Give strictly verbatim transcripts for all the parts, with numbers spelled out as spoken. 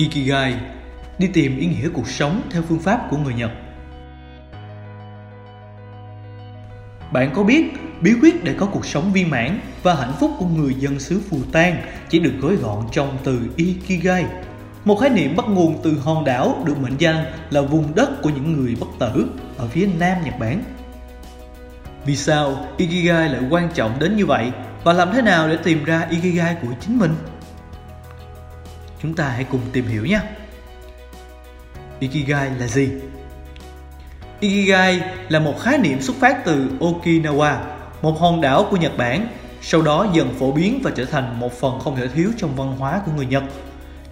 Ikigai, đi tìm ý nghĩa cuộc sống theo phương pháp của người Nhật. Bạn có biết bí quyết để có cuộc sống viên mãn và hạnh phúc của người dân xứ Futan chỉ được gói gọn trong từ Ikigai, một khái niệm bắt nguồn từ hòn đảo được mệnh danh là vùng đất của những người bất tử ở phía nam Nhật Bản. Vì sao Ikigai lại quan trọng đến như vậy và làm thế nào để tìm ra Ikigai của chính mình? Chúng ta hãy cùng tìm hiểu nhé! Ikigai là gì? Ikigai là một khái niệm xuất phát từ Okinawa, một hòn đảo của Nhật Bản, sau đó dần phổ biến và trở thành một phần không thể thiếu trong văn hóa của người Nhật.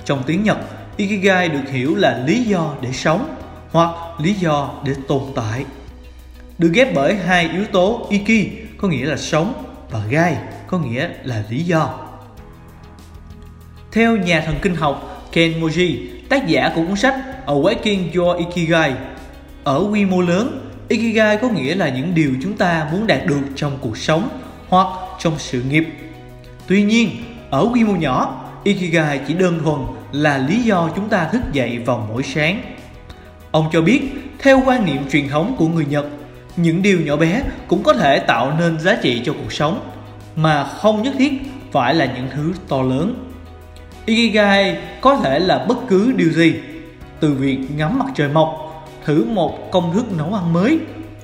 Trong tiếng Nhật, Ikigai được hiểu là lý do để sống hoặc lý do để tồn tại, được ghép bởi hai yếu tố Iki có nghĩa là sống và Gai có nghĩa là lý do. Theo nhà thần kinh học Ken Mogi, tác giả của cuốn sách Awaking Your Ikigai, ở quy mô lớn, Ikigai có nghĩa là những điều chúng ta muốn đạt được trong cuộc sống hoặc trong sự nghiệp. Tuy nhiên, ở quy mô nhỏ, Ikigai chỉ đơn thuần là lý do chúng ta thức dậy vào mỗi sáng. Ông cho biết, theo quan niệm truyền thống của người Nhật, những điều nhỏ bé cũng có thể tạo nên giá trị cho cuộc sống, mà không nhất thiết phải là những thứ to lớn. Ikigai có thể là bất cứ điều gì, từ việc ngắm mặt trời mọc, thử một công thức nấu ăn mới,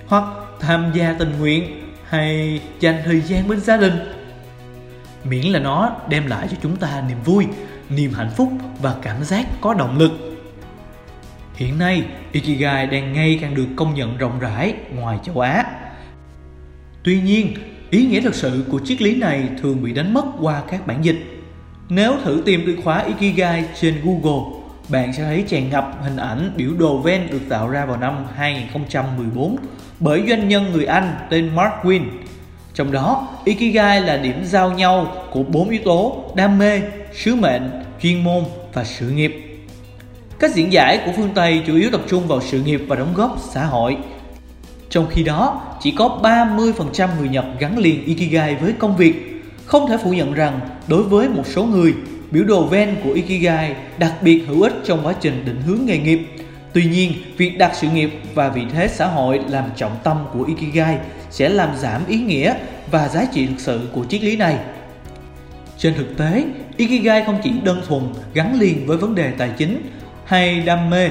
hoặc tham gia tình nguyện, hay dành thời gian bên gia đình. Miễn là nó đem lại cho chúng ta niềm vui, niềm hạnh phúc và cảm giác có động lực. Hiện nay, Ikigai đang ngày càng được công nhận rộng rãi ngoài châu Á. Tuy nhiên, ý nghĩa thực sự của triết lý này thường bị đánh mất qua các bản dịch. Nếu thử tìm từ khóa Ikigai trên Google, bạn sẽ thấy tràn ngập hình ảnh biểu đồ Venn được tạo ra vào năm hai không một bốn bởi doanh nhân người Anh tên Marc Winn. Trong đó, Ikigai là điểm giao nhau của bốn yếu tố đam mê, sứ mệnh, chuyên môn và sự nghiệp. Các diễn giải của phương Tây chủ yếu tập trung vào sự nghiệp và đóng góp xã hội. Trong khi đó, chỉ có ba mươi phần trăm người Nhật gắn liền Ikigai với công việc. Không thể phủ nhận rằng, đối với một số người, biểu đồ Venn của Ikigai đặc biệt hữu ích trong quá trình định hướng nghề nghiệp. Tuy nhiên, việc đặt sự nghiệp và vị thế xã hội làm trọng tâm của Ikigai sẽ làm giảm ý nghĩa và giá trị thực sự của triết lý này. Trên thực tế, Ikigai không chỉ đơn thuần gắn liền với vấn đề tài chính hay đam mê,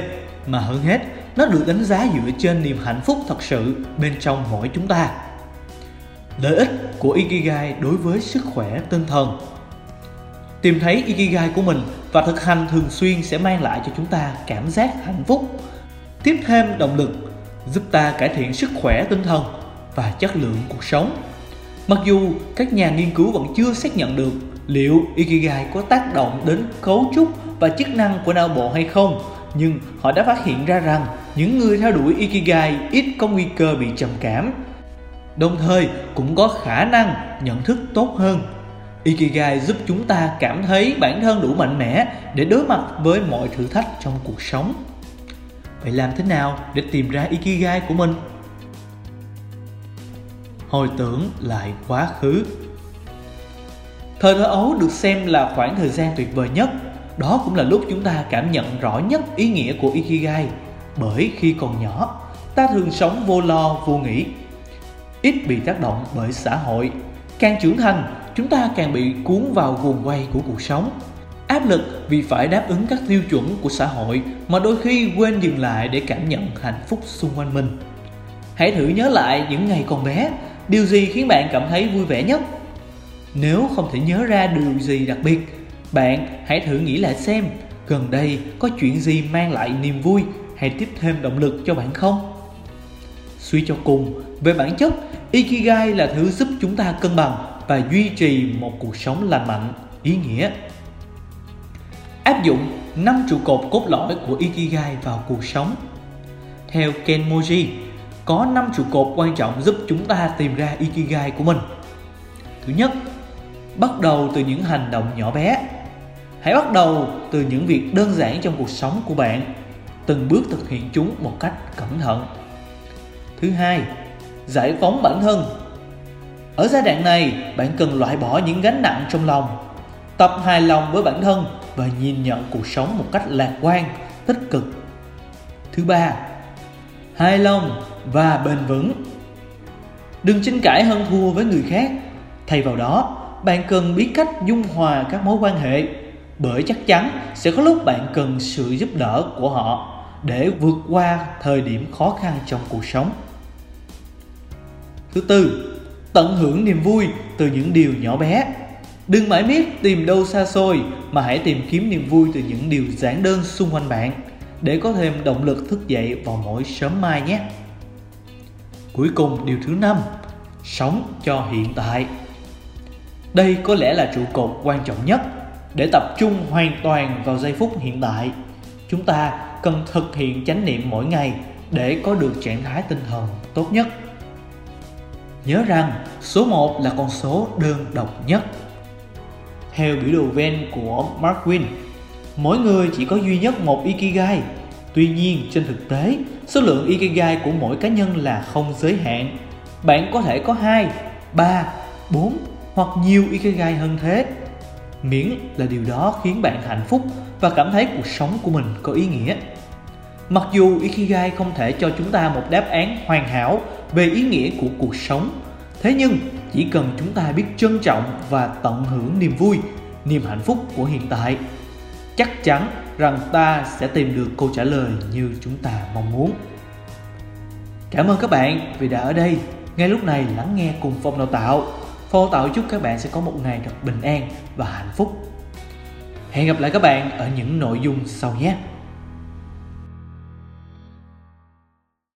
mà hơn hết, nó được đánh giá dựa trên niềm hạnh phúc thật sự bên trong mỗi chúng ta. Lợi ích của Ikigai đối với sức khỏe tinh thần. Tìm thấy Ikigai của mình và thực hành thường xuyên sẽ mang lại cho chúng ta cảm giác hạnh phúc, tiếp thêm động lực, giúp ta cải thiện sức khỏe tinh thần và chất lượng cuộc sống. Mặc dù các nhà nghiên cứu vẫn chưa xác nhận được liệu Ikigai có tác động đến cấu trúc và chức năng của não bộ hay không, nhưng họ đã phát hiện ra rằng những người theo đuổi Ikigai ít có nguy cơ bị trầm cảm, đồng thời cũng có khả năng nhận thức tốt hơn. Ikigai giúp chúng ta cảm thấy bản thân đủ mạnh mẽ để đối mặt với mọi thử thách trong cuộc sống. Vậy làm thế nào để tìm ra Ikigai của mình? Hồi tưởng lại quá khứ. Thời thơ ấu được xem là khoảng thời gian tuyệt vời nhất. Đó cũng là lúc chúng ta cảm nhận rõ nhất ý nghĩa của Ikigai. Bởi khi còn nhỏ, ta thường sống vô lo, vô nghĩ, ít bị tác động bởi xã hội. Càng trưởng thành, chúng ta càng bị cuốn vào guồng quay của cuộc sống, áp lực vì phải đáp ứng các tiêu chuẩn của xã hội mà đôi khi quên dừng lại để cảm nhận hạnh phúc xung quanh mình. Hãy thử nhớ lại những ngày còn bé, điều gì khiến bạn cảm thấy vui vẻ nhất? Nếu không thể nhớ ra điều gì đặc biệt, bạn hãy thử nghĩ lại xem gần đây có chuyện gì mang lại niềm vui hay tiếp thêm động lực cho bạn không? Suy cho cùng, về bản chất, Ikigai là thứ giúp chúng ta cân bằng và duy trì một cuộc sống lành mạnh, ý nghĩa. Áp dụng năm trụ cột cốt lõi của Ikigai vào cuộc sống. Theo Ken Mogi, có năm trụ cột quan trọng giúp chúng ta tìm ra Ikigai của mình. Thứ nhất, bắt đầu từ những hành động nhỏ bé. Hãy bắt đầu từ những việc đơn giản trong cuộc sống của bạn, từng bước thực hiện chúng một cách cẩn thận. Thứ hai, giải phóng bản thân. Ở giai đoạn này, bạn cần loại bỏ những gánh nặng trong lòng, tập hài lòng với bản thân và nhìn nhận cuộc sống một cách lạc quan, tích cực. Thứ ba, hài lòng và bền vững. Đừng tranh cãi hơn thua với người khác. Thay vào đó, bạn cần biết cách dung hòa các mối quan hệ, bởi chắc chắn sẽ có lúc bạn cần sự giúp đỡ của họ để vượt qua thời điểm khó khăn trong cuộc sống. Thứ tư, tận hưởng niềm vui từ những điều nhỏ bé. Đừng mãi miết tìm đâu xa xôi mà hãy tìm kiếm niềm vui từ những điều giản đơn xung quanh bạn để có thêm động lực thức dậy vào mỗi sớm mai nhé. Cuối cùng, điều thứ năm, sống cho hiện tại. Đây có lẽ là trụ cột quan trọng nhất. Để tập trung hoàn toàn vào giây phút hiện tại, chúng ta cần thực hiện chánh niệm mỗi ngày để có được trạng thái tinh thần tốt nhất. Nhớ rằng, số một là con số đơn độc nhất. Theo biểu đồ Venn của Marc Winn, mỗi người chỉ có duy nhất một Ikigai. Tuy nhiên, trên thực tế, số lượng Ikigai của mỗi cá nhân là không giới hạn. Bạn có thể có hai, ba, bốn hoặc nhiều Ikigai hơn thế, miễn là điều đó khiến bạn hạnh phúc và cảm thấy cuộc sống của mình có ý nghĩa. Mặc dù Ikigai không thể cho chúng ta một đáp án hoàn hảo về ý nghĩa của cuộc sống, thế nhưng chỉ cần chúng ta biết trân trọng và tận hưởng niềm vui, niềm hạnh phúc của hiện tại, chắc chắn rằng ta sẽ tìm được câu trả lời như chúng ta mong muốn. Cảm ơn các bạn vì đã ở đây ngay lúc này lắng nghe cùng Phong Đào Tạo. Phong Đào Tạo chúc các bạn sẽ có một ngày thật bình an và hạnh phúc. Hẹn gặp lại các bạn ở những nội dung sau nhé.